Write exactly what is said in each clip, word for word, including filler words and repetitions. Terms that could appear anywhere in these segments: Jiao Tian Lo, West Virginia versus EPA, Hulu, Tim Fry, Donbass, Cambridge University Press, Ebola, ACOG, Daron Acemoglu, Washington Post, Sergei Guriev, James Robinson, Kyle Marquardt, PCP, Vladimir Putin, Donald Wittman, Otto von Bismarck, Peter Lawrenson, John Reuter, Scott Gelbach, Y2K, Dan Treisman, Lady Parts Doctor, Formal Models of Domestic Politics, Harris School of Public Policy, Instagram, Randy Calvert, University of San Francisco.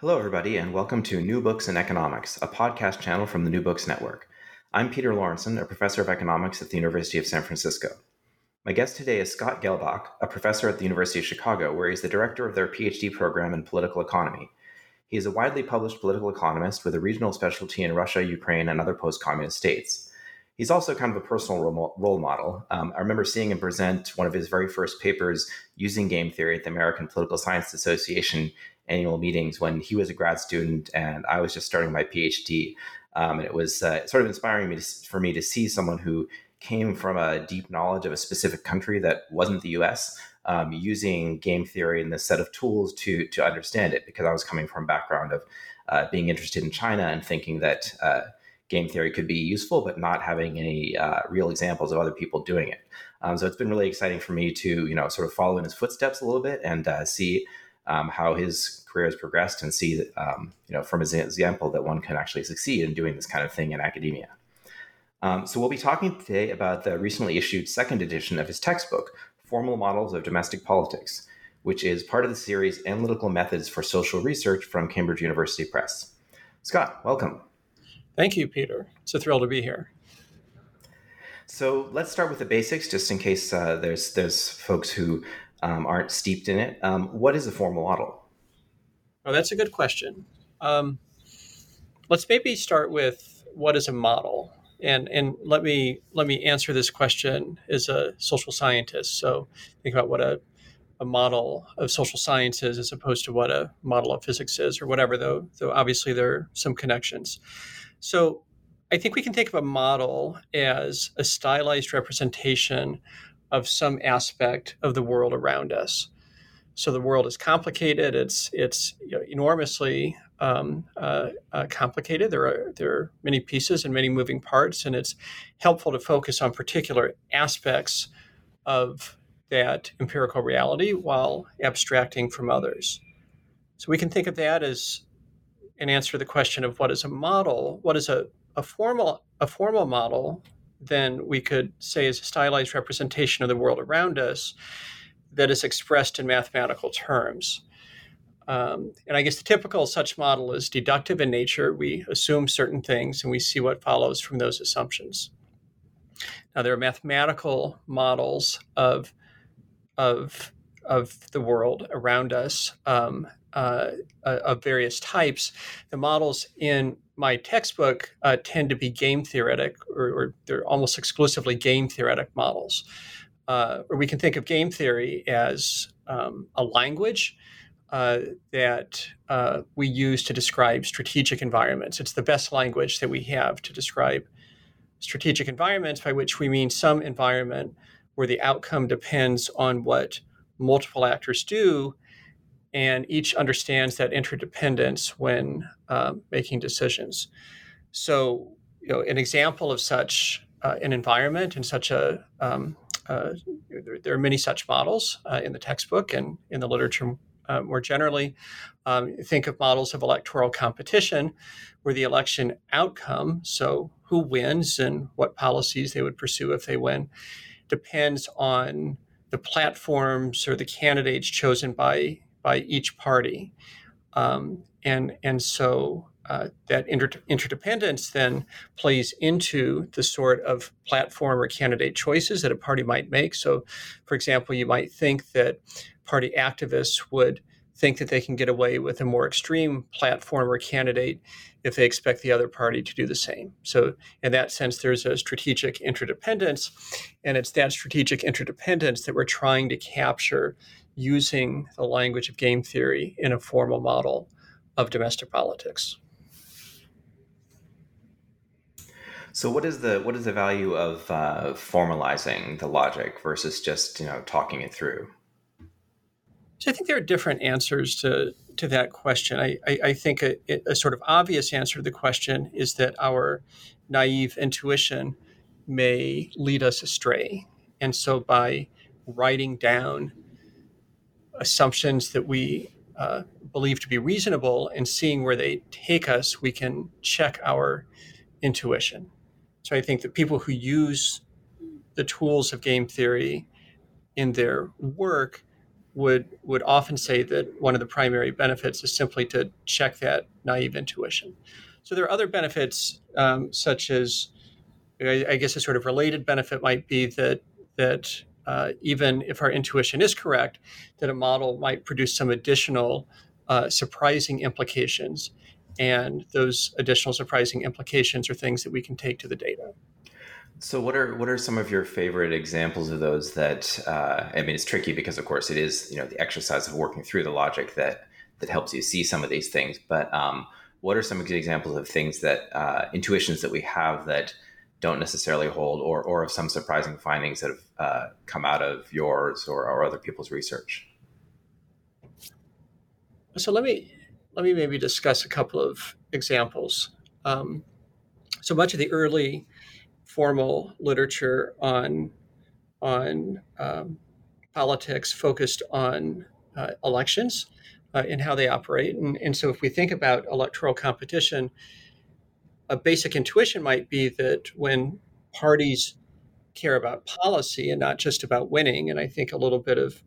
Hello, everybody, and welcome to New Books in Economics, a podcast channel from the New Books Network. I'm Peter Lawrenson, a professor of economics at the University of San Francisco. My guest today is Scott Gelbach, a professor at the University of Chicago, where he's the director of their PhD program in political economy. He is a widely published political economist with a regional specialty in Russia, Ukraine, and other post-communist states. He's also kind of a personal role model. Um, I remember seeing him present one of his very first papers using game theory at the American Political Science Association annual meetings when he was a grad student and I was just starting my PhD. Um, and it was uh, sort of inspiring me to, for me to see someone who came from a deep knowledge of a specific country that wasn't the U S, um, using game theory and this set of tools to, to understand it, because I was coming from a background of uh, being interested in China and thinking that uh, game theory could be useful, but not having any uh, real examples of other people doing it. Um, so it's been really exciting for me to, you know, sort of follow in his footsteps a little bit and uh, see Um, how his career has progressed, and see that, um, you know, from his example that one can actually succeed in doing this kind of thing in academia. Um, so we'll be talking today about the recently issued second edition of his textbook, Formal Models of Domestic Politics, which is part of the series Analytical Methods for Social Research from Cambridge University Press. Scott, welcome. Thank you, Peter. It's a thrill to be here. So let's start with the basics, just in case uh, there's there's folks who Um, aren't steeped in it. Um, what is a formal model? Oh, that's a good question. Um, let's maybe start with what is a model, and and let me let me answer this question as a social scientist. So think about what a a model of social science is as opposed to what a model of physics is, or whatever. Though though obviously there are some connections. So I think we can think of a model as a stylized representation of some aspect of the world around us. So the world is complicated. It's it's you know, enormously um, uh, uh, complicated. There are there are many pieces and many moving parts, and it's helpful to focus on particular aspects of that empirical reality while abstracting from others. So we can think of that as an answer to the question of what is a model, what is a, a formal a formal model. Then we could say is a stylized representation of the world around us that is expressed in mathematical terms. Um, and I guess the typical such model is deductive in nature. We assume certain things and we see what follows from those assumptions. Now, there are mathematical models of, of, of the world around us um, uh, of various types. The models in my textbook uh, tend to be game theoretic, or, or they're almost exclusively game theoretic models. Uh, or we can think of game theory as um, a language uh, that uh, we use to describe strategic environments. It's the best language that we have to describe strategic environments, by which we mean some environment where the outcome depends on what multiple actors do, and each understands that interdependence when uh, making decisions. So, you know, an example of such uh, an environment and such a um, uh, there, there are many such models uh, in the textbook and in the literature uh, more generally. Um, think of models of electoral competition, where the election outcome, so who wins and what policies they would pursue if they win, depends on the platforms or the candidates chosen by by each party. Um, and and so uh, that inter- interdependence then plays into the sort of platform or candidate choices that a party might make. So, for example, you might think that party activists would think that they can get away with a more extreme platform or candidate if they expect the other party to do the same. So in that sense, there's a strategic interdependence, and it's that strategic interdependence that we're trying to capture using the language of game theory in a formal model of domestic politics. So what is the what is the value of uh, formalizing the logic versus just, you know, talking it through? So I think there are different answers to, to that question. I, I, I think a, a sort of obvious answer to the question is that our naive intuition may lead us astray. And so by writing down assumptions that we uh, believe to be reasonable and seeing where they take us, we can check our intuition. So I think that people who use the tools of game theory in their work would would often say that one of the primary benefits is simply to check that naive intuition. So there are other benefits, um, such as, I, I guess a sort of related benefit might be that that uh, even if our intuition is correct, that a model might produce some additional uh, surprising implications. And those additional surprising implications are things that we can take to the data. So what are what are some of your favorite examples of those that, uh, I mean, it's tricky because, of course, it is, you know, the exercise of working through the logic that that helps you see some of these things. But um, what are some good examples of things that, uh, intuitions that we have that don't necessarily hold, or or of some surprising findings that have uh, come out of yours or, or other people's research? So let me let me maybe discuss a couple of examples. Um, so much of the early formal literature on on um, politics focused on uh, elections uh, and how they operate. And, and so if we think about electoral competition, a basic intuition might be that when parties care about policy and not just about winning, and I think a little bit of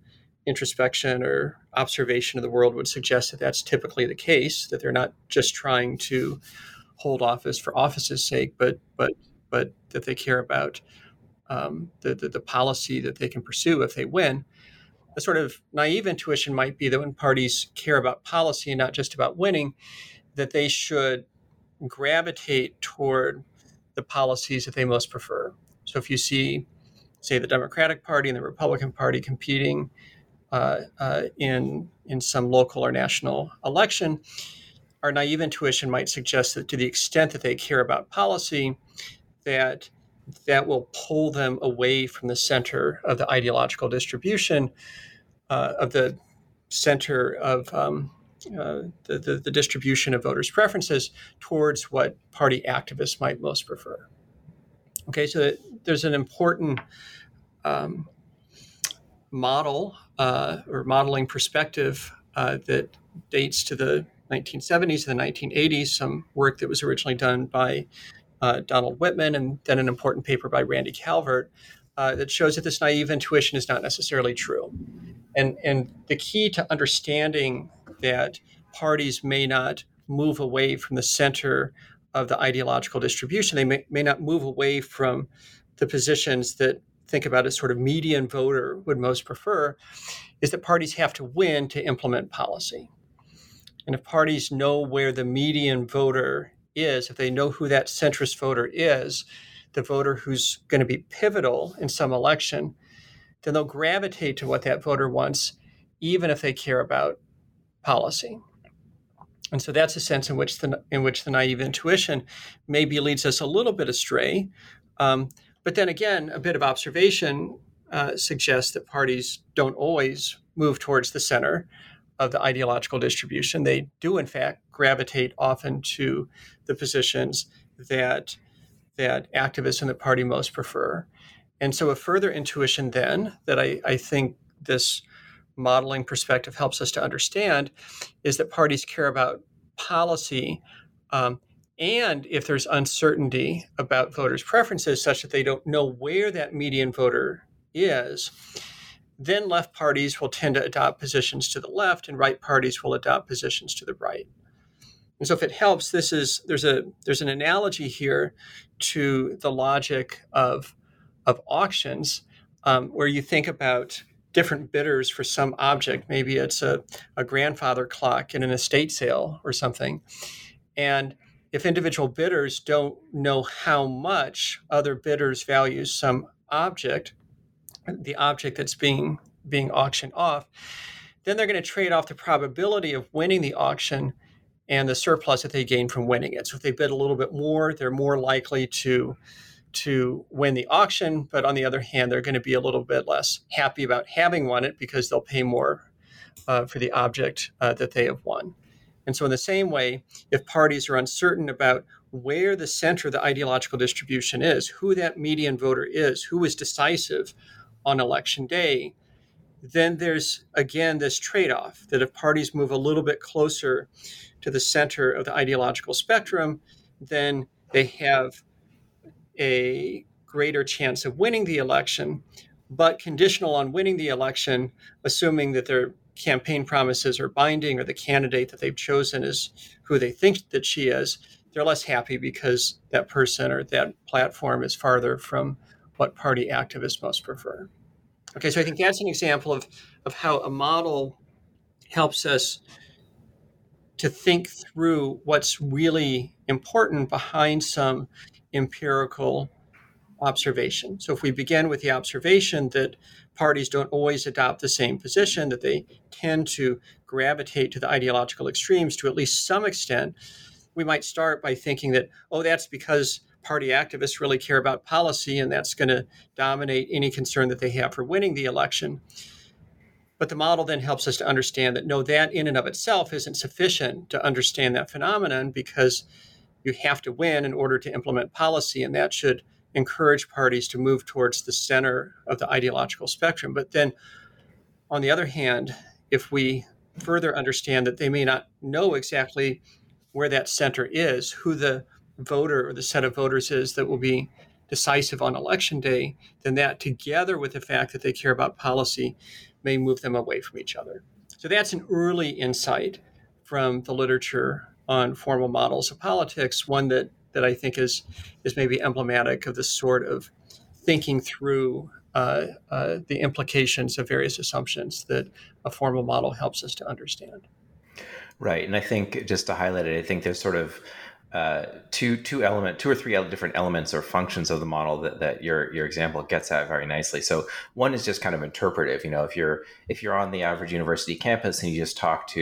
introspection or observation of the world would suggest that that's typically the case, that they're not just trying to hold office for office's sake, but but but that they care about um, the, the, the policy that they can pursue if they win. A sort of naive intuition might be that when parties care about policy and not just about winning, that they should gravitate toward the policies that they most prefer. So if you see, say, the Democratic Party and the Republican Party competing uh, uh, in, in some local or national election, our naive intuition might suggest that to the extent that they care about policy, that that will pull them away from the center of the ideological distribution, uh, of the center of um, uh, the, the, the distribution of voters' preferences towards what party activists might most prefer. Okay, so there's an important um, model uh, or modeling perspective uh, that dates to the nineteen seventies and the nineteen eighties, some work that was originally done by Uh, Donald Wittman, and then an important paper by Randy Calvert uh, that shows that this naive intuition is not necessarily true. And, and the key to understanding that parties may not move away from the center of the ideological distribution, they may, may not move away from the positions that think about as sort of median voter would most prefer, is that parties have to win to implement policy. And if parties know where the median voter is, if they know who that centrist voter is, the voter who's going to be pivotal in some election, then they'll gravitate to what that voter wants, even if they care about policy. And so that's a sense in which the in which the naive intuition maybe leads us a little bit astray. Um, but then again, a bit of observation uh, suggests that parties don't always move towards the center of the ideological distribution. They do, in fact, gravitate often to the positions that that activists in the party most prefer. And so a further intuition then that I, I think this modeling perspective helps us to understand is that parties care about policy, um, and if there's uncertainty about voters' preferences such that they don't know where that median voter is, then left parties will tend to adopt positions to the left and right parties will adopt positions to the right. And so if it helps, this is there's a there's an analogy here to the logic of of auctions, um, where you think about different bidders for some object. Maybe it's a, a grandfather clock in an estate sale or something. And if individual bidders don't know how much other bidders value some object, the object that's being being auctioned off, then they're going to trade off the probability of winning the auction and the surplus that they gain from winning it. So if they bid a little bit more, they're more likely to to win the auction. But on the other hand, they're going to be a little bit less happy about having won it because they'll pay more uh, for the object uh, that they have won. And so in the same way, if parties are uncertain about where the center of the ideological distribution is, who that median voter is, who is decisive on election day, then there's, again, this trade-off that if parties move a little bit closer to the center of the ideological spectrum, then they have a greater chance of winning the election, but conditional on winning the election, assuming that their campaign promises are binding or the candidate that they've chosen is who they think that she is, they're less happy because that person or that platform is farther from what party activists most prefer. Okay, so I think that's an example of, of how a model helps us to think through what's really important behind some empirical observation. So if we begin with the observation that parties don't always adopt the same position, that they tend to gravitate to the ideological extremes to at least some extent, we might start by thinking that, oh, that's because party activists really care about policy, and that's going to dominate any concern that they have for winning the election. But the model then helps us to understand that, no, that in and of itself isn't sufficient to understand that phenomenon, because you have to win in order to implement policy, and that should encourage parties to move towards the center of the ideological spectrum. But then, on the other hand, if we further understand that they may not know exactly where that center is, who the voter or the set of voters is that will be decisive on election day, then that, together with the fact that they care about policy, may move them away from each other. So that's an early insight from the literature on formal models of politics, one that, that I think is, is maybe emblematic of the sort of thinking through uh, uh, the implications of various assumptions that a formal model helps us to understand. Right. And I think, just to highlight it, I think there's sort of Uh, two two element two or three different elements or functions of the model that, that your your example gets at very nicely. So one is just kind of interpretive. You know, if you're if you're on the average university campus and you just talk to,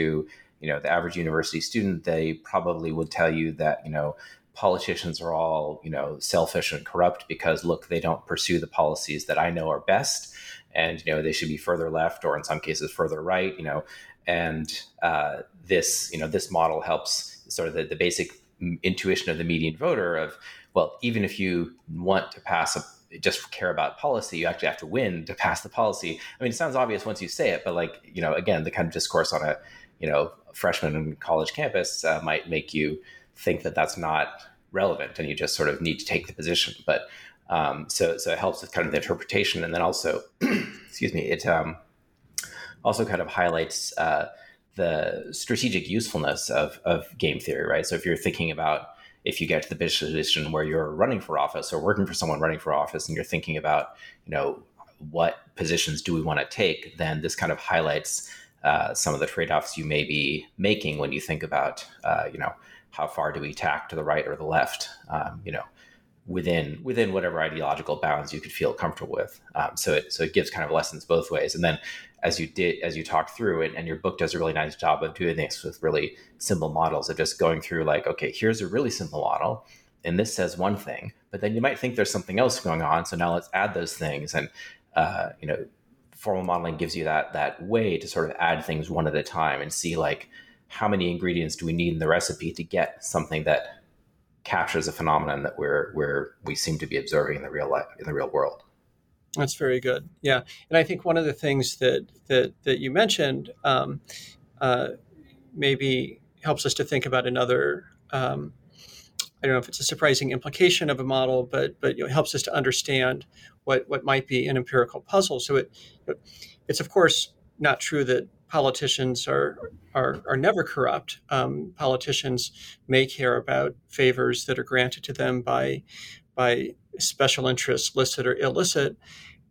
you know, the average university student, they probably would tell you that, you know, politicians are all, you know, selfish and corrupt because, look, they don't pursue the policies that I know are best, and, you know, they should be further left or in some cases further right. You know, and uh, this you know this model helps sort of the, the basic intuition of the median voter of, well, even if you want to pass a, just care about policy, you actually have to win to pass the policy. I mean, it sounds obvious once you say it, but, like, you know, again, the kind of discourse on a, you know, freshman and college campus uh, might make you think that that's not relevant and you just sort of need to take the position. But um, so, so it helps with kind of the interpretation. And then also, excuse me, it um, also kind of highlights uh, the strategic usefulness of, of game theory, right? So if you're thinking about, if you get to the position where you're running for office or working for someone running for office, and you're thinking about, you know, what positions do we want to take, then this kind of highlights uh, some of the trade-offs you may be making when you think about, uh, you know, how far do we tack to the right or the left, um, you know, within within whatever ideological bounds you could feel comfortable with. Um, so it so it gives kind of lessons both ways. And then as you did as you talked through it, and your book does a really nice job of doing this with really simple models of just going through, like, okay, here's a really simple model, and this says one thing, but then you might think there's something else going on. So now let's add those things. And uh, you know, formal modeling gives you that that way to sort of add things one at a time and see, like, how many ingredients do we need in the recipe to get something that captures a phenomenon that we're where we seem to be observing in the real life, in the real world. That's very good. Yeah. And I think one of the things that that that you mentioned um, uh, maybe helps us to think about another, um, I don't know if it's a surprising implication of a model, but but it helps us to understand what, what might be an empirical puzzle. So it it's, of course, not true that politicians are are are never corrupt. Um, politicians may care about favors that are granted to them by by special interests, licit or illicit,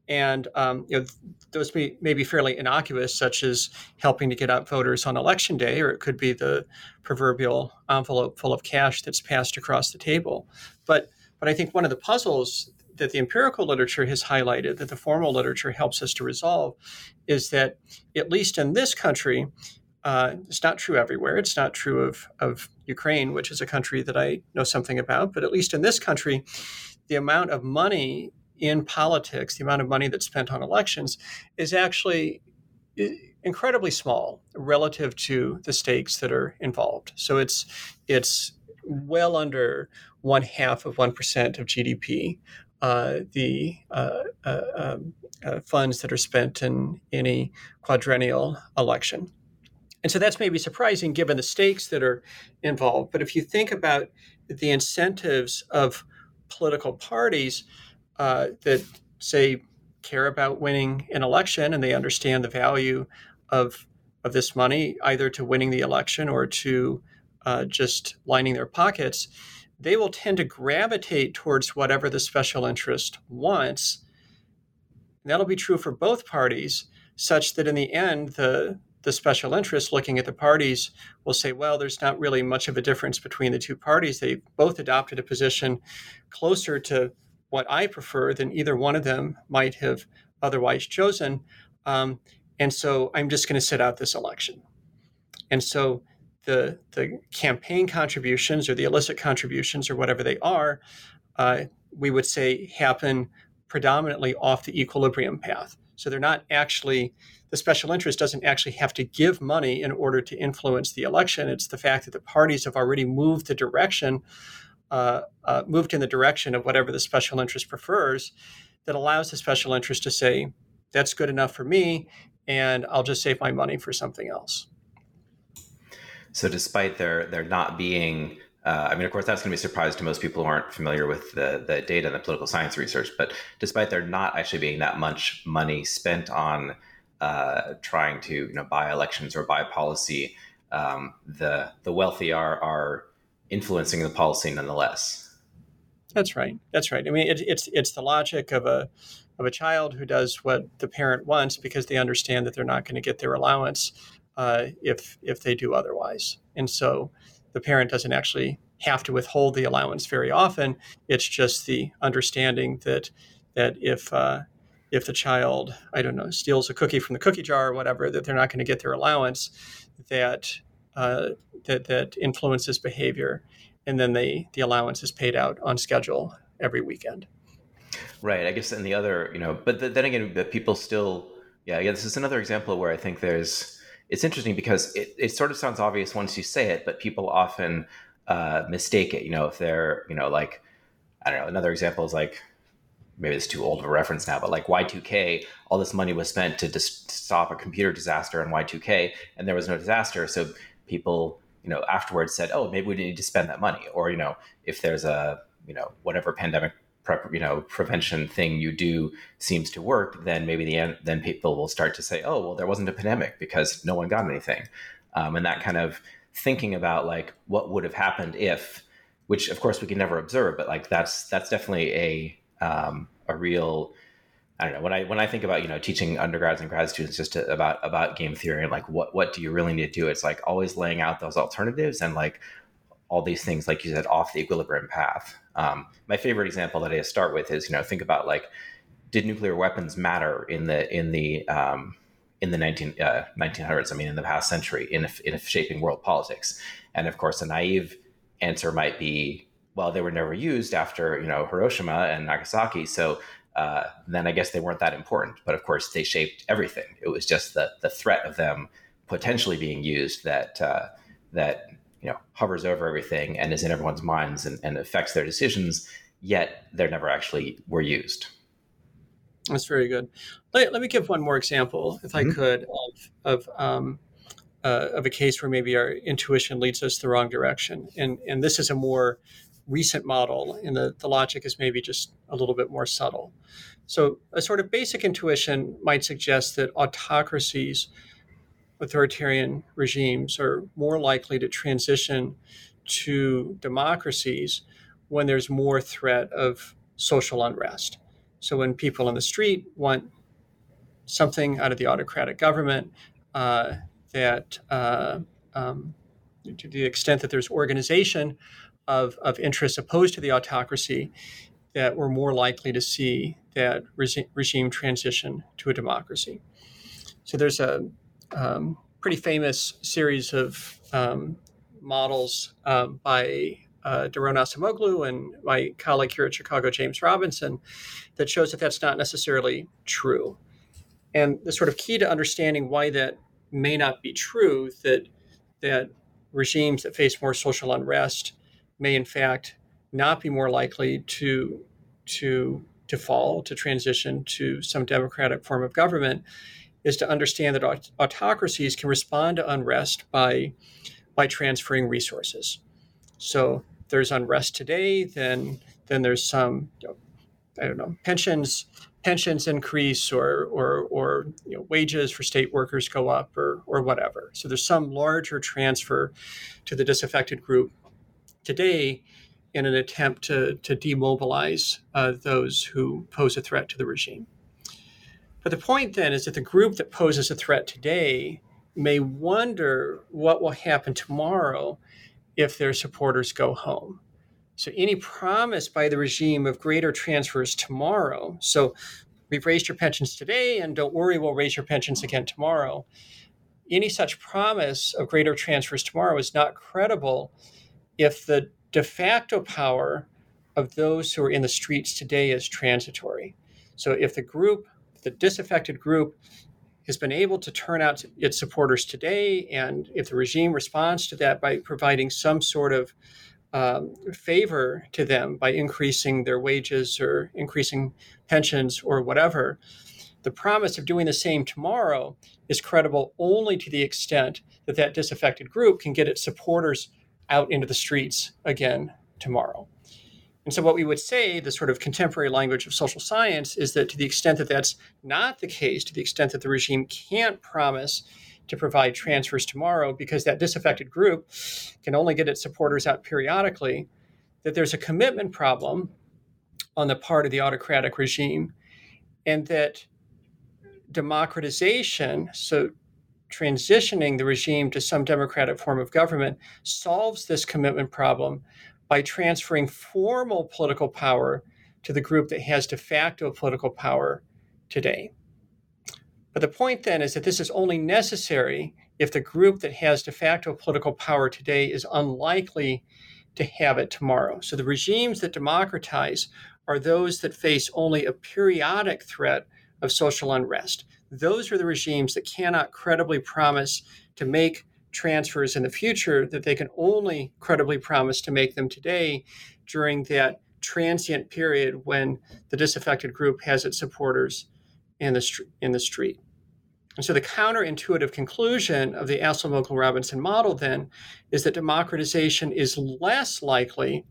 And um, you know, those may, may be fairly innocuous, such as helping to get out voters on election day, or it could be the proverbial envelope full of cash that's passed across the table. But but I think one of the puzzles that the empirical literature has highlighted, that the formal literature helps us to resolve, is that at least in this country, uh, it's not true everywhere. It's not true of, of Ukraine, which is a country that I know something about, but at least in this country, the amount of money in politics, the amount of money that's spent on elections is actually incredibly small relative to the stakes that are involved. So it's it's well under one half of one percent of G D P, uh, the uh, uh, um, uh, funds that are spent in any quadrennial election. And so that's maybe surprising given the stakes that are involved. But if you think about the incentives of political parties, Uh, that, say, care about winning an election, and they understand the value of of this money, either to winning the election or to uh, just lining their pockets, they will tend to gravitate towards whatever the special interest wants. And that'll be true for both parties, such that in the end, the the special interest, looking at the parties, will say, well, there's not really much of a difference between the two parties. They both adopted a position closer to what I prefer than either one of them might have otherwise chosen. Um, and so I'm just going to sit out this election. And so the the campaign contributions or the illicit contributions or whatever they are, uh, we would say happen predominantly off the equilibrium path. So they're not actually, the special interest doesn't actually have to give money in order to influence the election. It's the fact that the parties have already moved the direction Uh, uh, moved in the direction of whatever the special interest prefers, that allows the special interest to say, that's good enough for me, and I'll just save my money for something else. So despite there, there not being, uh, I mean, of course, that's going to be a surprise to most people who aren't familiar with the, the data and the political science research, but despite there not actually being that much money spent on uh, trying to, you know, buy elections or buy policy, um, the the wealthy are are influencing the policy nonetheless. That's right. That's right. I mean, it, it's it's the logic of a of a child who does what the parent wants because they understand that they're not going to get their allowance uh, if if they do otherwise. And so the parent doesn't actually have to withhold the allowance very often. It's just the understanding that that if uh, if the child, I don't know, steals a cookie from the cookie jar or whatever, that they're not going to get their allowance, that Uh, that that influences behavior, and then the the allowance is paid out on schedule every weekend. Right. I guess in the other, you know, but the, then again, the people still, yeah, yeah. This is another example where I think there's, it's interesting because it, it sort of sounds obvious once you say it, but people often uh, mistake it. You know, if they're, you know, like, I don't know, another example is like, maybe it's too old of a reference now, but like Y two K, all this money was spent to dis- stop a computer disaster in Y two K, and there was no disaster. So people, you know, afterwards said, oh, maybe we didn't need to spend that money. Or, you know, if there's a, you know, whatever pandemic prep, you know, prevention thing you do seems to work, then maybe the end, then people will start to say, oh, well, there wasn't a pandemic because no one got anything. Um, and that kind of thinking about like what would have happened if, which of course we can never observe, but like that's, that's definitely a, um, a real, I don't know, when I when I think about, you know, teaching undergrads and grad students just to, about about game theory and like what what do you really need to do, it's like always laying out those alternatives and like all these things, like you said, off the equilibrium path. Um, my favorite example that I start with is, you know, think about like, did nuclear weapons matter in the in the um, in the nineteen hundreds? I mean, in the past century, in in shaping world politics. And of course, a naive answer might be, well, they were never used after, you know, Hiroshima and Nagasaki, so. Uh, then I guess they weren't that important, but of course they shaped everything. It was just the the threat of them potentially being used that uh, that you know hovers over everything and is in everyone's minds and, and affects their decisions. Yet they never actually were used. That's very good. Let, let me give one more example, if mm-hmm. I could, of of, um, uh, of a case where maybe our intuition leads us the wrong direction, and and this is a more recent model, and the, the logic is maybe just a little bit more subtle. So a sort of basic intuition might suggest that autocracies, authoritarian regimes, are more likely to transition to democracies when there's more threat of social unrest. So when people on the street want something out of the autocratic government, uh, that uh, um, to the extent that there's organization of, of interests opposed to the autocracy, that we're more likely to see that re- regime transition to a democracy. So there's a um, pretty famous series of um, models um, by uh, Daron Acemoglu and my colleague here at Chicago, James Robinson, that shows that that's not necessarily true. And the sort of key to understanding why that may not be true, that that regimes that face more social unrest may in fact not be more likely to to default, to transition to some democratic form of government, is to understand that aut- autocracies can respond to unrest by by transferring resources. So there's unrest today, then then there's some, you know, I don't know, pensions pensions increase or or or you know, wages for state workers go up or or whatever. So there's some larger transfer to the disaffected group today in an attempt to to demobilize uh, those who pose a threat to the regime. But the point then is that the group that poses a threat today may wonder what will happen tomorrow if their supporters go home. So any promise by the regime of greater transfers tomorrow, so we've raised your pensions today and don't worry, we'll raise your pensions again tomorrow. Any such promise of greater transfers tomorrow is not credible if the de facto power of those who are in the streets today is transitory. So if the group, the disaffected group, has been able to turn out its supporters today, and if the regime responds to that by providing some sort of Um, favor to them by increasing their wages or increasing pensions or whatever, the promise of doing the same tomorrow is credible only to the extent that that disaffected group can get its supporters out into the streets again tomorrow. And so what we would say, the sort of contemporary language of social science, is that to the extent that that's not the case, to the extent that the regime can't promise to provide transfers tomorrow because that disaffected group can only get its supporters out periodically, that there's a commitment problem on the part of the autocratic regime, and that democratization, so transitioning the regime to some democratic form of government, solves this commitment problem by transferring formal political power to the group that has de facto political power today. But the point then is that this is only necessary if the group that has de facto political power today is unlikely to have it tomorrow. So the regimes that democratize are those that face only a periodic threat of social unrest. Those are the regimes that cannot credibly promise to make transfers in the future, that they can only credibly promise to make them today during that transient period when the disaffected group has its supporters in the, st- in the street. And so the counterintuitive conclusion of the Acemoglu-Robinson model then is that democratization is less likely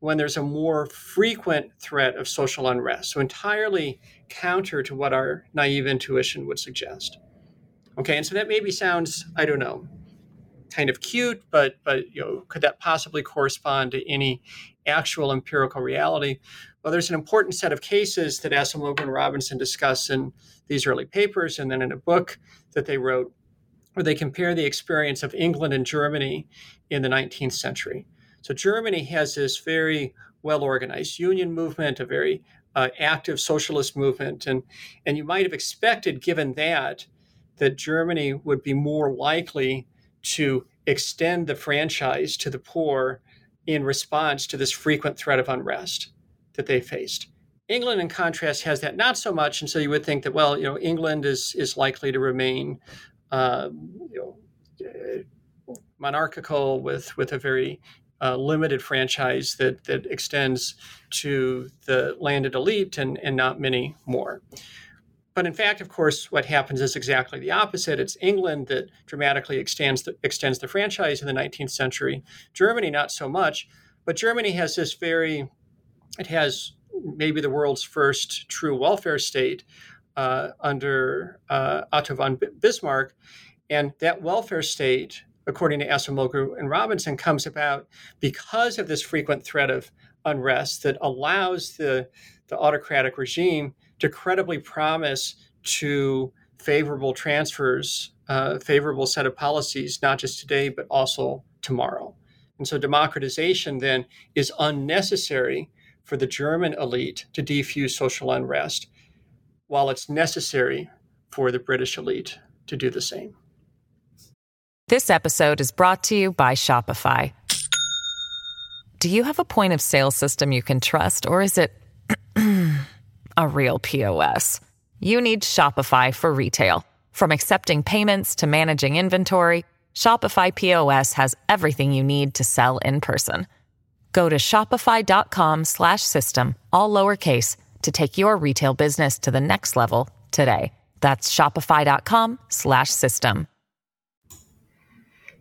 when there's a more frequent threat of social unrest, so entirely counter to what our naive intuition would suggest. Okay, and so that maybe sounds, I don't know, kind of cute, but but you know, could that possibly correspond to any actual empirical reality? Well, there's an important set of cases that Acemoglu and Robinson discuss in these early papers and then in a book that they wrote, where they compare the experience of England and Germany in the nineteenth century. So Germany has this very well-organized union movement, a very uh, active socialist movement, and, and you might have expected, given that, that Germany would be more likely to extend the franchise to the poor in response to this frequent threat of unrest that they faced. England, in contrast, has that not so much, and so you would think that, well, you know, England is is likely to remain, uh, you know, uh, monarchical with with a very uh, limited franchise that that extends to the landed elite and and not many more. But in fact, of course, what happens is exactly the opposite. It's England that dramatically extends the, extends the franchise in the nineteenth century. Germany, not so much, but Germany has this very It has maybe the world's first true welfare state uh, under uh, Otto von Bismarck. And that welfare state, according to Acemoglu and Robinson, comes about because of this frequent threat of unrest that allows the, the autocratic regime to credibly promise to favorable transfers, uh, favorable set of policies, not just today, but also tomorrow. And so democratization then is unnecessary for the German elite to defuse social unrest, while it's necessary for the British elite to do the same. This episode is brought to you by Shopify. Do you have a point of sale system you can trust, or is it a real P O S? You need Shopify for retail. From accepting payments to managing inventory, Shopify P O S has everything you need to sell in person. Go to shopify.com slash system, all lowercase, to take your retail business to the next level today. That's shopify.com slash system.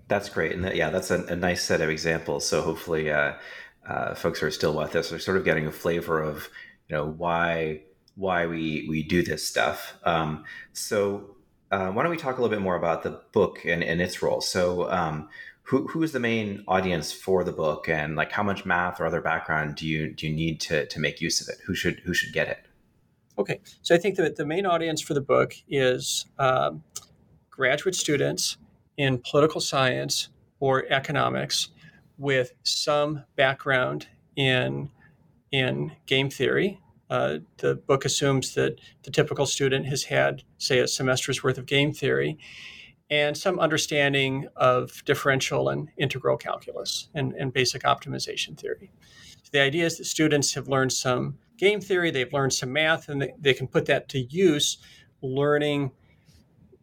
That's great. And that, yeah, that's a, a nice set of examples. So hopefully uh, uh, folks who are still with us are sort of getting a flavor of, you know, why why we, we do this stuff. Um, so... Uh, why don't we talk a little bit more about the book and, and its role? So um, who who is the main audience for the book, and like how much math or other background do you do you need to to make use of it? Who should who should get it? Okay, so I think that the main audience for the book is um, graduate students in political science or economics with some background in in game theory. Uh, the book assumes that the typical student has had, say, a semester's worth of game theory and some understanding of differential and integral calculus and, and basic optimization theory. So the idea is that students have learned some game theory, they've learned some math, and they, they can put that to use learning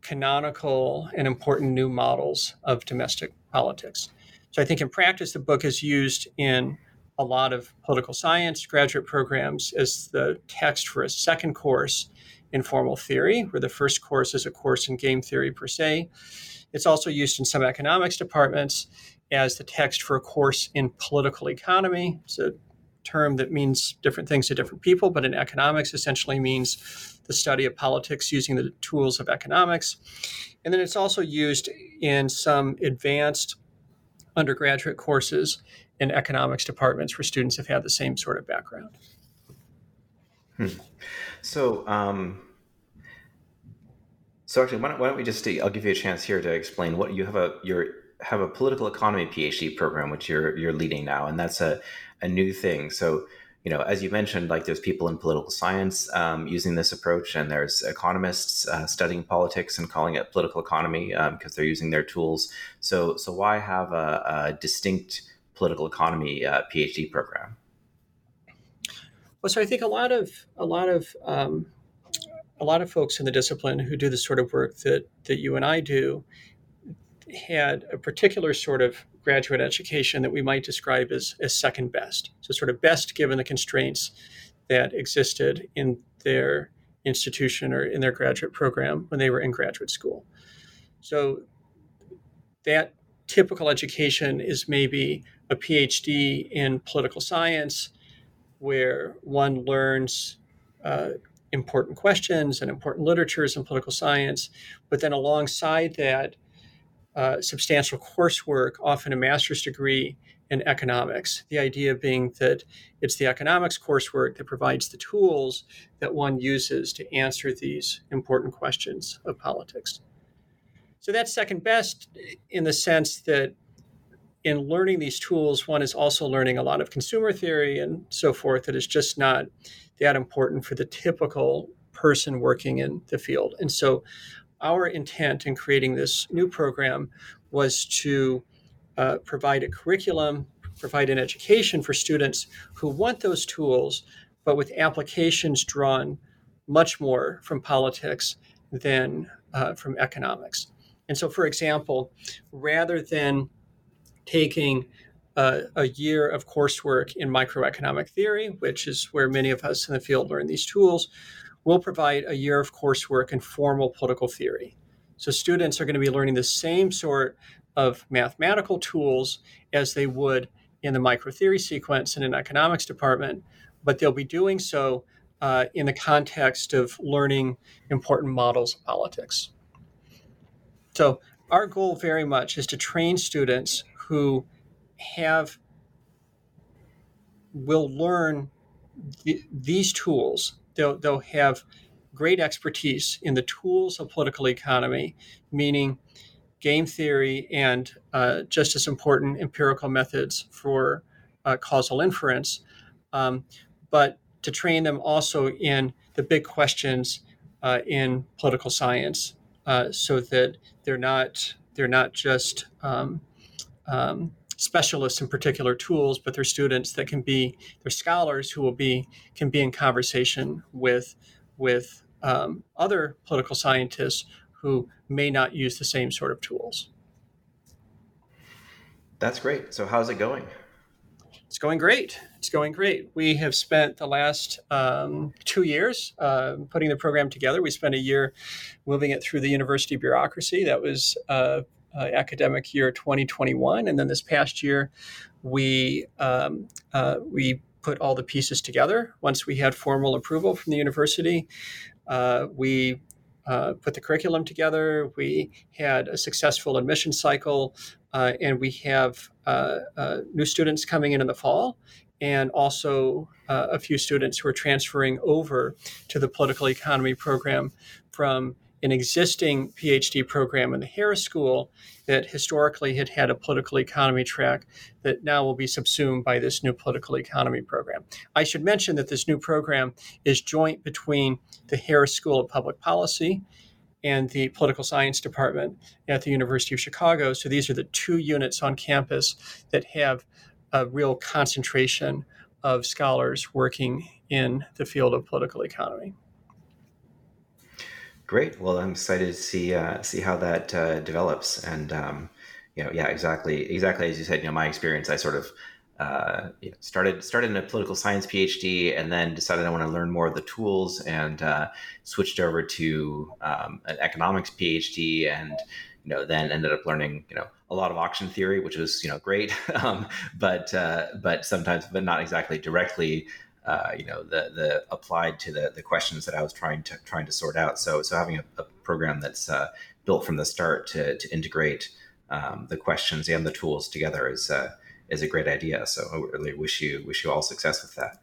canonical and important new models of domestic politics. So I think in practice, the book is used in a lot of political science graduate programs as the text for a second course in formal theory, where the first course is a course in game theory per se. It's also used in some economics departments as the text for a course in political economy. It's a term that means different things to different people, but in economics essentially means the study of politics using the tools of economics. And then it's also used in some advanced undergraduate courses in economics departments where students have had the same sort of background. Hmm. So, um, so actually, why don't, why don't we just? I'll give you a chance here to explain what you have a your have a political economy PhD program which you're you're leading now, and that's a a new thing. So, you know, as you mentioned, like there's people in political science um, using this approach, and there's economists uh, studying politics and calling it political economy because um, they're using their tools. So, so why have a, a distinct political economy uh, PhD program? Well, so I think a lot of a lot of um, a lot of folks in the discipline who do the sort of work that that you and I do had a particular sort of graduate education that we might describe as, as second best. So sort of best given the constraints that existed in their institution or in their graduate program when they were in graduate school. So that typical education is maybe a PhD in political science, where one learns uh, important questions and important literatures in political science, but then alongside that, uh, substantial coursework, often a master's degree in economics. The idea being that it's the economics coursework that provides the tools that one uses to answer these important questions of politics. So that's second best in the sense that in learning these tools, one is also learning a lot of consumer theory and so forth that is just not that important for the typical person working in the field. And so our intent in creating this new program was to uh, provide a curriculum, provide an education for students who want those tools, but with applications drawn much more from politics than uh, from economics. And so, for example, rather than taking uh, a year of coursework in microeconomic theory, which is where many of us in the field learn these tools, we'll provide a year of coursework in formal political theory. So students are going to be learning the same sort of mathematical tools as they would in the microtheory sequence in an economics department, but they'll be doing so uh, in the context of learning important models of politics. So our goal very much is to train students who have will learn th- these tools. They'll, they'll have great expertise in the tools of political economy, meaning game theory and uh, just as important empirical methods for uh, causal inference, um, but to train them also in the big questions uh, in political science, uh, so that they're not they're not just um, um, specialists in particular tools, but they're students that can be they're scholars who will be can be in conversation with with um, other political scientists who may not use the same sort of tools. That's great. So how's it going? It's going great. It's going great. We have spent the last um, two years uh, putting the program together. We spent a year moving it through the university bureaucracy. That was uh, uh, academic year twenty twenty-one. And then this past year, we um, uh, we put all the pieces together. Once we had formal approval from the university, uh, we uh, put the curriculum together. We had a successful admission cycle. Uh, and we have uh, uh, new students coming in in the fall, and also uh, a few students who are transferring over to the political economy program from an existing PhD program in the Harris School that historically had had a political economy track that now will be subsumed by this new political economy program. I should mention that this new program is joint between the Harris School of Public Policy and the political science department at the University of Chicago. So these are the two units on campus that have a real concentration of scholars working in the field of political economy. Great. Well, I'm excited to see uh, see how that uh, develops. And um, you know, yeah, exactly, exactly as you said. You know, my experience, I sort of uh, you know, started started in a political science PhD, and then decided I want to learn more of the tools, and uh, switched over to um, an economics PhD, and you know, then ended up learning you know a lot of auction theory, which was you know great, um, but uh, but sometimes but not exactly directly uh, you know the the applied to the the questions that I was trying to trying to sort out. So so having a, a program that's uh, built from the start to to integrate um, the questions and the tools together is. Uh, is a great idea. So I really wish you, wish you all success with that.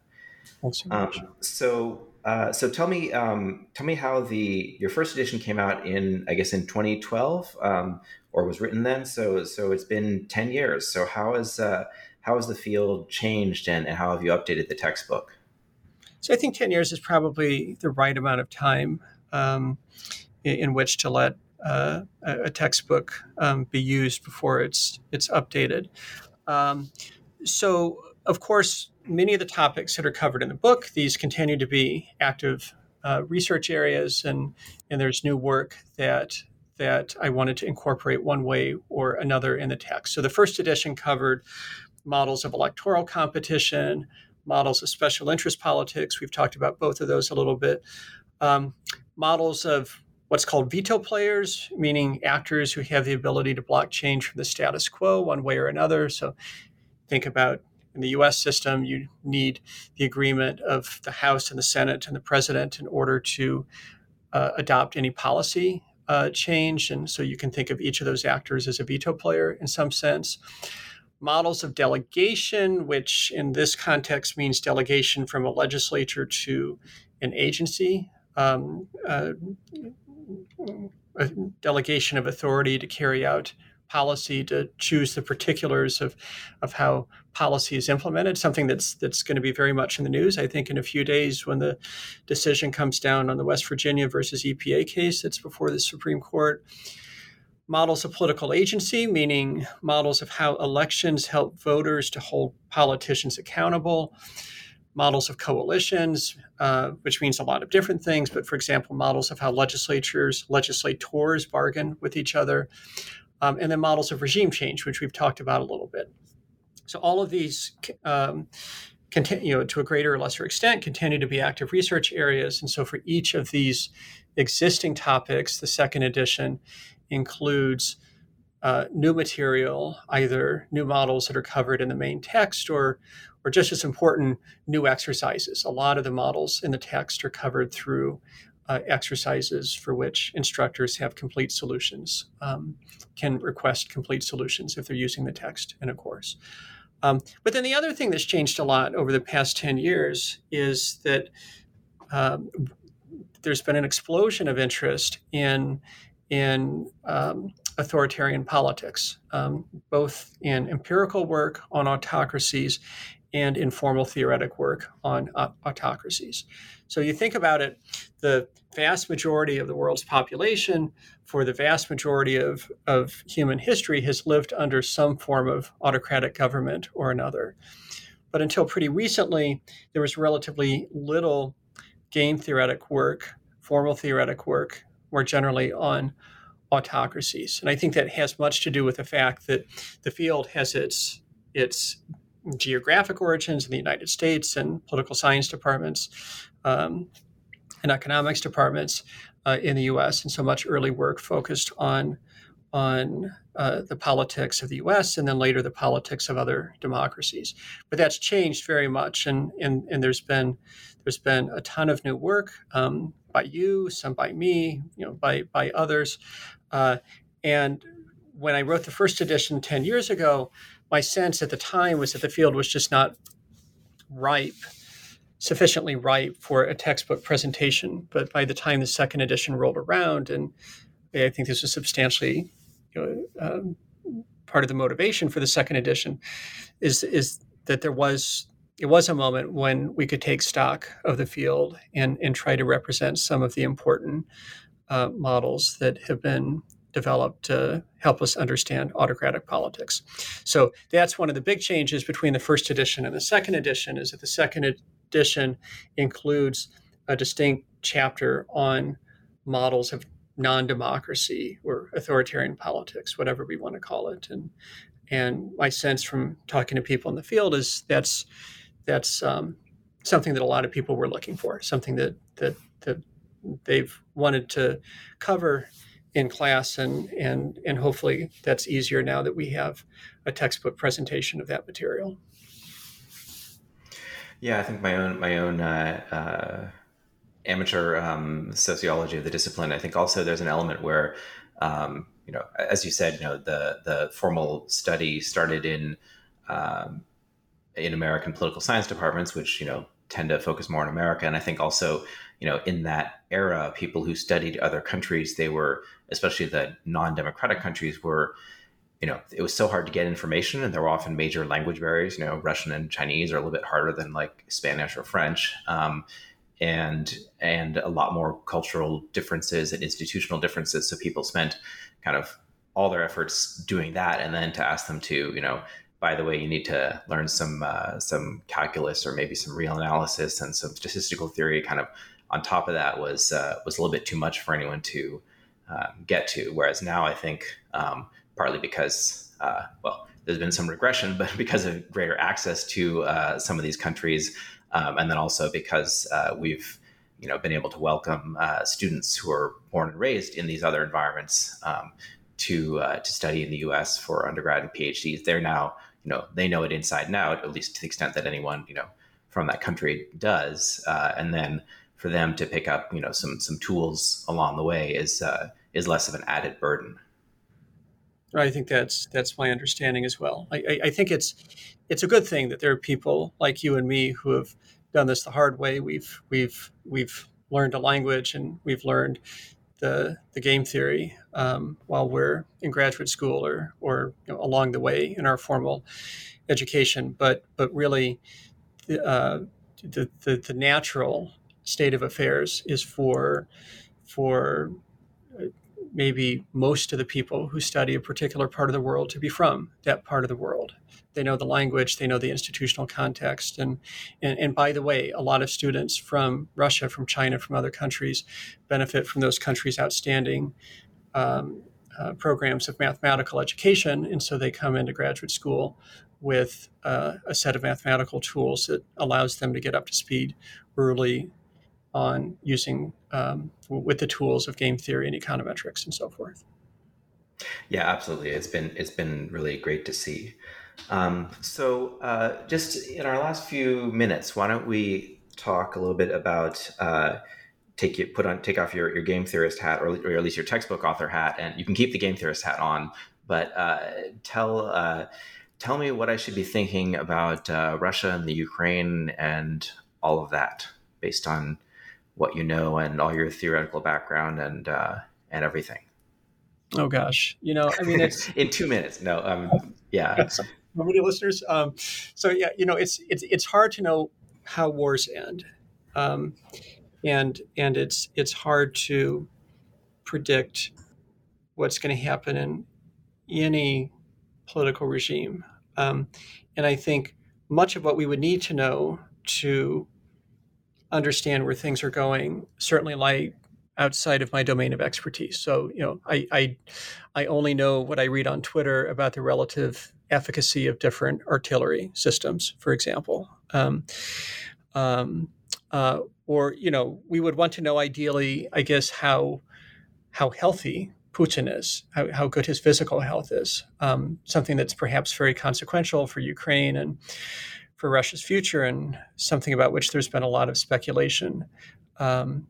Thanks so much. Um, so, uh, so tell me, um, tell me how the, your first edition came out in, I guess in twenty twelve, um, or was written then. So, so it's been ten years. So how is, uh, how has the field changed, and, and how have you updated the textbook? So I think ten years is probably the right amount of time, um, in, in which to let, uh, a textbook, um, be used before it's, it's updated. Um, so, of course, many of the topics that are covered in the book, these continue to be active uh, research areas, and, and there's new work that that I wanted to incorporate one way or another in the text. So the first edition covered models of electoral competition, models of special interest politics. We've talked about both of those a little bit. Um, models of what's called veto players, meaning actors who have the ability to block change from the status quo one way or another. So think about in the U S system, you need the agreement of the House and the Senate and the president in order to uh, adopt any policy uh, change. And so you can think of each of those actors as a veto player in some sense. Models of delegation, which in this context means delegation from a legislature to an agency, um, uh, a delegation of authority to carry out policy, to choose the particulars of, of how policy is implemented, something that's that's going to be very much in the news. I think in a few days when the decision comes down on the West Virginia versus E P A case that's before the Supreme Court. Models of political agency, meaning models of how elections help voters to hold politicians accountable. Models of coalitions, uh, which means a lot of different things, but for example, models of how legislatures, legislators bargain with each other, um, and then models of regime change, which we've talked about a little bit. So all of these, um, continue, you know, to a greater or lesser extent, continue to be active research areas. And so for each of these existing topics, the second edition includes uh, new material, either new models that are covered in the main text or or just as important, new exercises. A lot of the models in the text are covered through uh, exercises for which instructors have complete solutions, um, can request complete solutions if they're using the text in a course. Um, but then the other thing that's changed a lot over the past ten years is that um, there's been an explosion of interest in in um, authoritarian politics, um, both in empirical work on autocracies and informal theoretic work on uh, autocracies. So you think about it, the vast majority of the world's population for the vast majority of, of human history has lived under some form of autocratic government or another. But until pretty recently, there was relatively little game theoretic work, formal theoretic work, more generally on autocracies. And I think that has much to do with the fact that the field has its its geographic origins in the United States and political science departments um, and economics departments uh, in the U S, and so much early work focused on on uh, the politics of the U S and then later the politics of other democracies. But that's changed very much, and and, and there's been there's been a ton of new work um, by you, some by me, you know, by by others. Uh, and when I wrote the first edition ten years ago, my sense at the time was that the field was just not ripe, sufficiently ripe for a textbook presentation. But by the time the second edition rolled around, and I think this was substantially you know, um, part of the motivation for the second edition, is is that there was it was a moment when we could take stock of the field and and try to represent some of the important uh, models that have been developed to help us understand autocratic politics. So that's one of the big changes between the first edition and the second edition, is that the second edition includes a distinct chapter on models of non-democracy or authoritarian politics, whatever we want to call it. And and my sense from talking to people in the field is that's that's um, something that a lot of people were looking for, something that that that they've wanted to cover in class, and and and hopefully that's easier now that we have a textbook presentation of that material. Yeah, I think my own my own uh, uh, amateur um, sociology of the discipline. I think also there's an element where, um, you know, as you said, you know, the the formal study started in um, in American political science departments, which you know tend to focus more on America, and I think also, you know, in that era, people who studied other countries, they were, especially the non-democratic countries, were, you know, it was so hard to get information, and there were often major language barriers. You know, Russian and Chinese are a little bit harder than like Spanish or French, um, and and a lot more cultural differences and institutional differences. So people spent kind of all their efforts doing that, and then to ask them to, you know, by the way, you need to learn some uh, some calculus or maybe some real analysis and some statistical theory, kind of on top of that was uh, was a little bit too much for anyone to uh, get to. Whereas now I think um, partly because, uh, well, there's been some regression, but because of greater access to uh, some of these countries, um, and then also because uh, we've you know been able to welcome uh, students who are born and raised in these other environments um, to uh, to study in the U S for undergrad and PhDs. They're now, you know, they know it inside and out, at least to the extent that anyone, you know, from that country does. Uh, and then for them to pick up, you know, some some tools along the way is uh, is less of an added burden. I think that's that's my understanding as well. I, I, I think it's it's a good thing that there are people like you and me who have done this the hard way. We've we've we've learned a language and we've learned the the game theory um, while we're in graduate school or or you know, along the way in our formal education. But but really, the uh, the, the the natural state of affairs is for for maybe most of the people who study a particular part of the world to be from that part of the world. They know the language, they know the institutional context. And, and, and by the way, a lot of students from Russia, from China, from other countries benefit from those countries' outstanding um, uh, programs of mathematical education. And so they come into graduate school with uh, a set of mathematical tools that allows them to get up to speed early on using um, with the tools of game theory and econometrics and so forth. Yeah, absolutely. It's been it's been really great to see. Um, so uh, just in our last few minutes, why don't we talk a little bit about uh, take you put on take off your, your game theorist hat, or, or at least your textbook author hat, and you can keep the game theorist hat on. But uh, tell uh, tell me what I should be thinking about uh, Russia and the Ukraine and all of that based on what you know and all your theoretical background and uh, and everything. Oh, gosh. You know, I mean, it's in two minutes. No, um, yeah. That's- Many listeners. Um, so yeah, you know, it's it's it's hard to know how wars end, um, and and it's it's hard to predict what's going to happen in any political regime. Um, and I think much of what we would need to know to understand where things are going certainly lie outside of my domain of expertise. So you know, I I, I only know what I read on Twitter about the relative efficacy of different artillery systems, for example, um, um, uh, or you know, we would want to know ideally, I guess, how how healthy Putin is, how, how good his physical health is, um, something that's perhaps very consequential for Ukraine and for Russia's future, and something about which there's been a lot of speculation um,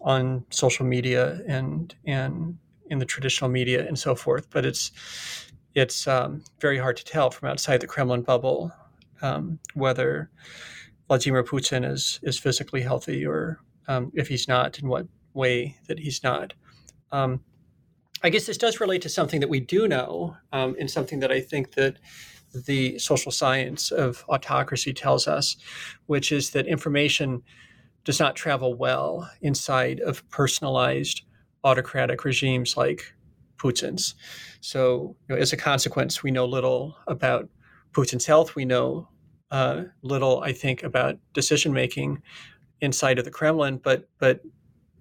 on social media and and in the traditional media and so forth. But it's It's um, very hard to tell from outside the Kremlin bubble um, whether Vladimir Putin is is physically healthy or um, if he's not, in what way that he's not. Um, I guess this does relate to something that we do know um, and something that I think that the social science of autocracy tells us, which is that information does not travel well inside of personalized autocratic regimes like Putin's. So, you know, as a consequence, we know little about Putin's health. We know uh, little, I think, about decision making inside of the Kremlin. But, but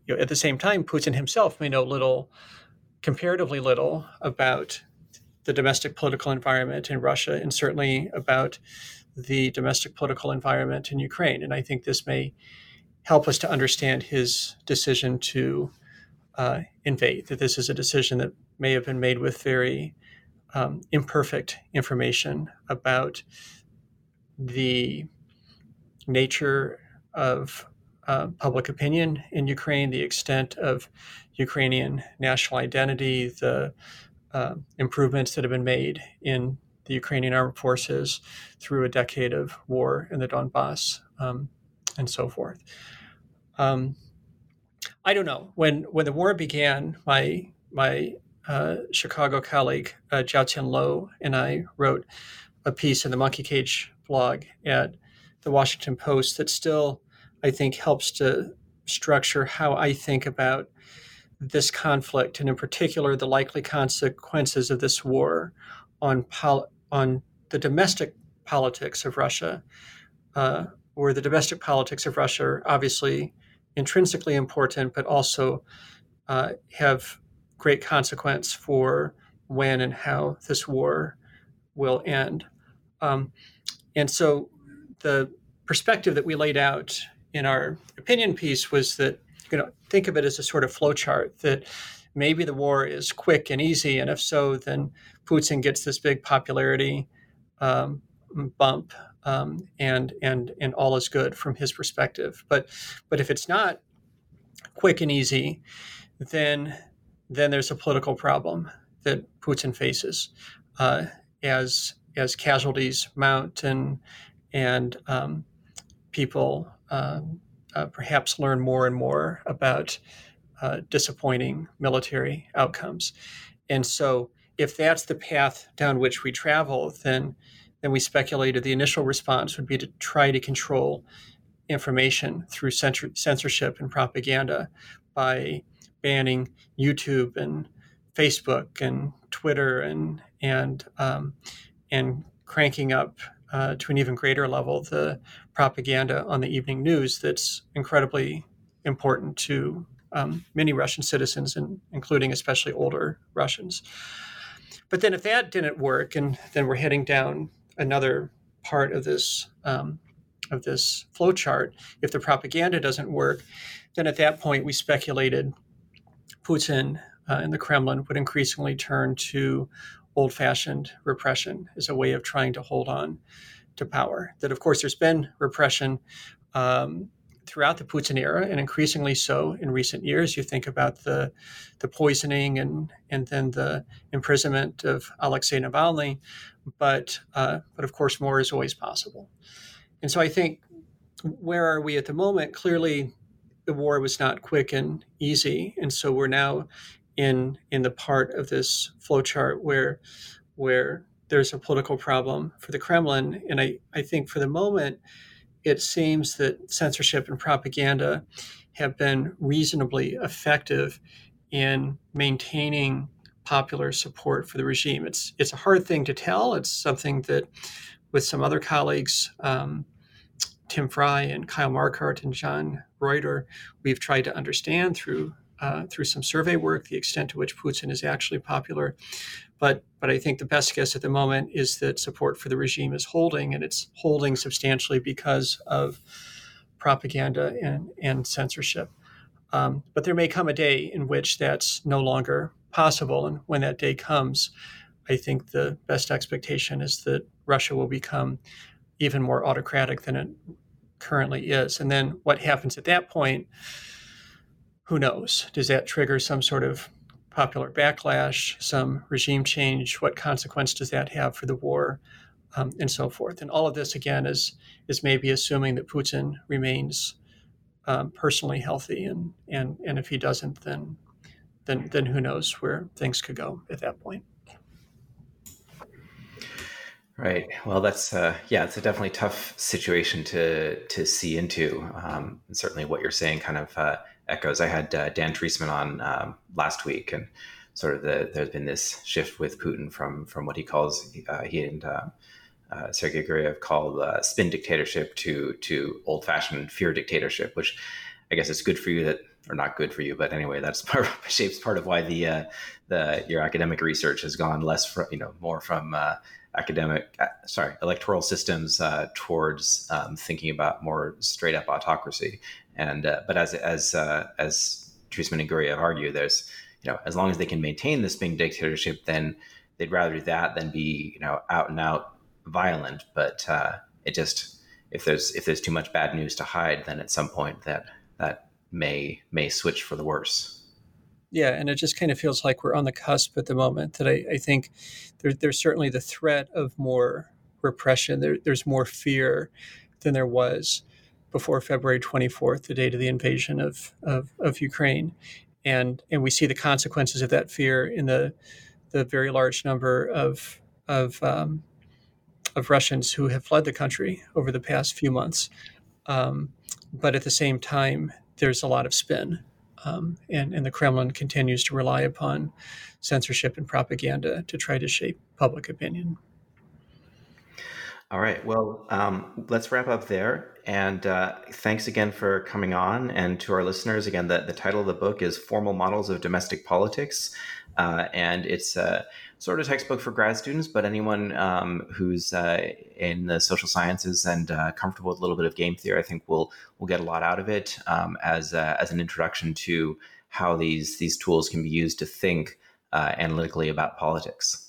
you know, at the same time, Putin himself may know little, comparatively little, about the domestic political environment in Russia, and certainly about the domestic political environment in Ukraine. And I think this may help us to understand his decision to uh, invade. That this is a decision that may have been made with very um, imperfect information about the nature of uh, public opinion in Ukraine, the extent of Ukrainian national identity, the uh, improvements that have been made in the Ukrainian armed forces through a decade of war in the Donbass, um, and so forth. Um, I don't know. When when the war began, my my Uh, Chicago colleague, uh, Jiao Tian Lo, and I wrote a piece in the Monkey Cage blog at the Washington Post that still, I think, helps to structure how I think about this conflict, and in particular, the likely consequences of this war on pol- on the domestic politics of Russia, uh, where the domestic politics of Russia are obviously intrinsically important, but also uh, have great consequence for when and how this war will end. Um, and so the perspective that we laid out in our opinion piece was that, you know, think of it as a sort of flowchart, that maybe the war is quick and easy, and if so, then Putin gets this big popularity um, bump, um, and and and all is good from his perspective. But but if it's not quick and easy, then then there's a political problem that Putin faces uh, as as casualties mount and and um, people um, uh, perhaps learn more and more about uh, disappointing military outcomes. And so if that's the path down which we travel, then then we speculated the initial response would be to try to control information through censor- censorship and propaganda by banning YouTube and Facebook and Twitter and and um, and cranking up uh, to an even greater level the propaganda on the evening news that's incredibly important to um, many Russian citizens, and including especially older Russians. But then, if that didn't work, and then we're heading down another part of this um, of this flowchart. If the propaganda doesn't work, then at that point we speculated Putin uh, and the Kremlin would increasingly turn to old-fashioned repression as a way of trying to hold on to power. That, of course, there's been repression um, throughout the Putin era, and increasingly so in recent years. You think about the the poisoning and, and then the imprisonment of Alexei Navalny, but uh, but of course more is always possible. And so I think, where are we at the moment? Clearly, the war was not quick and easy, and so we're now in in the part of this flowchart where where there's a political problem for the Kremlin. And I, I think for the moment, it seems that censorship and propaganda have been reasonably effective in maintaining popular support for the regime. It's it's a hard thing to tell. It's something that, with some other colleagues, um, Tim Fry and Kyle Marquardt and John Reuter, we've tried to understand through uh, through some survey work the extent to which Putin is actually popular. But but I think the best guess at the moment is that support for the regime is holding, and it's holding substantially because of propaganda and, and censorship. Um, but there may come a day in which that's no longer possible. And when that day comes, I think the best expectation is that Russia will become even more autocratic than it currently is. And then what happens at that point, who knows? Does that trigger some sort of popular backlash, some regime change? What consequence does that have for the war, um, and so forth? And all of this, again, is is maybe assuming that Putin remains um, personally healthy. And, and and if he doesn't, then, then, then who knows where things could go at that point. Right. Well, that's uh, yeah, it's a definitely tough situation to to see into. Um, and certainly, what you're saying kind of uh, echoes. I had uh, Dan Treisman on um, last week, and sort of the, there's been this shift with Putin from from what he calls uh, he and uh, uh, Sergei Guriev called uh, spin dictatorship to to old fashioned fear dictatorship, which I guess is good for you that. Or not good for you, but anyway, that's part shapes part of why the uh, the your academic research has gone less from you know more from uh, academic uh, sorry electoral systems uh, towards um, thinking about more straight up autocracy. And uh, but as as uh, as Treisman and Guriev argue, there's you know as long as they can maintain this being dictatorship, then they'd rather do that than be you know out and out violent. But uh, it just if there's if there's too much bad news to hide, then at some point that that may may switch for the worse. Yeah, and it just kind of feels like we're on the cusp at the moment that I, I think there, there's certainly the threat of more repression. There, there's more fear than there was before February twenty-fourth, the date of the invasion of, of, of Ukraine. And and we see the consequences of that fear in the the very large number of of um, of Russians who have fled the country over the past few months. Um, but at the same time, there's a lot of spin, um, and, and the Kremlin continues to rely upon censorship and propaganda to try to shape public opinion. All right. Well, um, let's wrap up there. And uh, thanks again for coming on. And to our listeners, again, the, the title of the book is Formal Models of Domestic Politics. Uh, and it's a sort of textbook for grad students, but anyone um, who's uh, in the social sciences and uh, comfortable with a little bit of game theory, I think will will get a lot out of it um, as uh, as an introduction to how these, these tools can be used to think uh, analytically about politics.